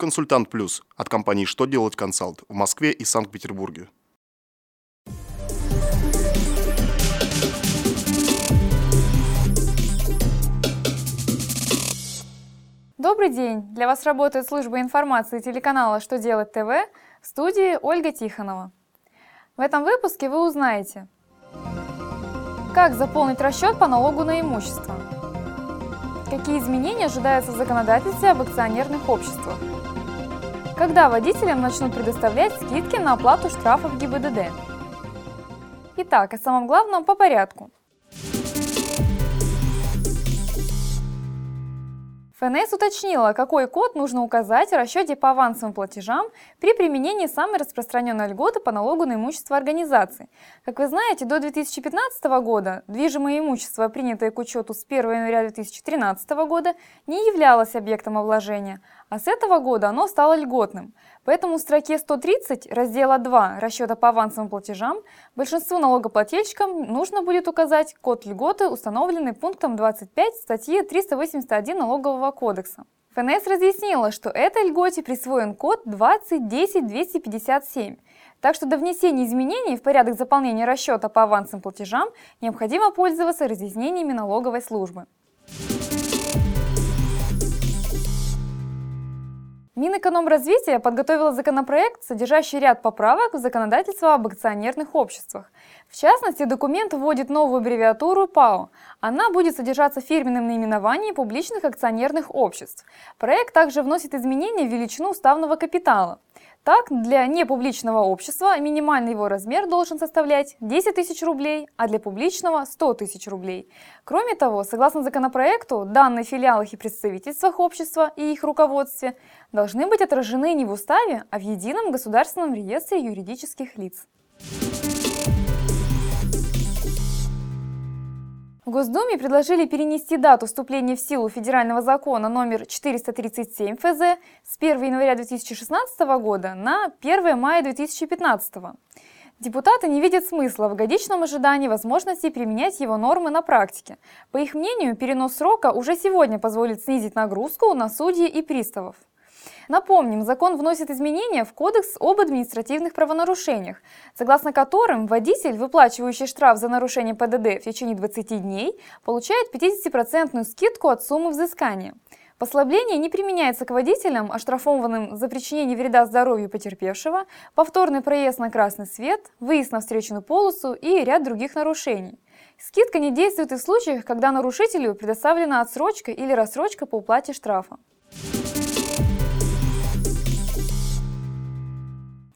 «Консультант Плюс» от компании «Что делать консалт» в Москве и Санкт-Петербурге. Добрый день! Для вас работает служба информации телеканала «Что делать ТВ», в студии Ольга Тихонова. В этом выпуске вы узнаете, как заполнить расчет по налогу на имущество, какие изменения ожидаются в законодательстве об акционерных обществах, когда водителям начнут предоставлять скидки на оплату штрафов ГИБДД. Итак, о самом главном по порядку. ФНС уточнила, какой код нужно указать в расчете по авансовым платежам при применении самой распространенной льготы по налогу на имущество организаций. Как вы знаете, до 2015 года движимое имущество, принятое к учету с 1 января 2013 года, не являлось объектом обложения, а с этого года оно стало льготным. Поэтому в строке 130 раздела 2 расчета по авансовым платежам большинству налогоплательщикам нужно будет указать код льготы, установленный пунктом 25 статьи 381 Налогового Кодекса. ФНС разъяснила, что этой льготе присвоен код 2010-257, так что до внесения изменений в порядок заполнения расчета по авансовым платежам необходимо пользоваться разъяснениями налоговой службы. Минэкономразвития подготовила законопроект, содержащий ряд поправок в законодательство об акционерных обществах. В частности, документ вводит новую аббревиатуру ПАО. Она будет содержаться в фирменном наименовании публичных акционерных обществ. Проект также вносит изменения в величину уставного капитала. Так, для непубличного общества минимальный его размер должен составлять 10 тысяч рублей, а для публичного – 100 тысяч рублей. Кроме того, согласно законопроекту, данные о филиалах и представительствах общества и их руководстве должны быть отражены не в уставе, а в едином государственном реестре юридических лиц. В Госдуме предложили перенести дату вступления в силу федерального закона номер 437 ФЗ с 1 января 2016 года на 1 мая 2015 года. Депутаты не видят смысла в годичном ожидании возможности применять его нормы на практике. По их мнению, перенос срока уже сегодня позволит снизить нагрузку на судей и приставов. Напомним, закон вносит изменения в Кодекс об административных правонарушениях, согласно которым водитель, выплачивающий штраф за нарушение ПДД в течение 20 дней, получает 50% скидку от суммы взыскания. Послабление не применяется к водителям, оштрафованным за причинение вреда здоровью потерпевшего, повторный проезд на красный свет, выезд на встречную полосу и ряд других нарушений. Скидка не действует и в случаях, когда нарушителю предоставлена отсрочка или рассрочка по уплате штрафа.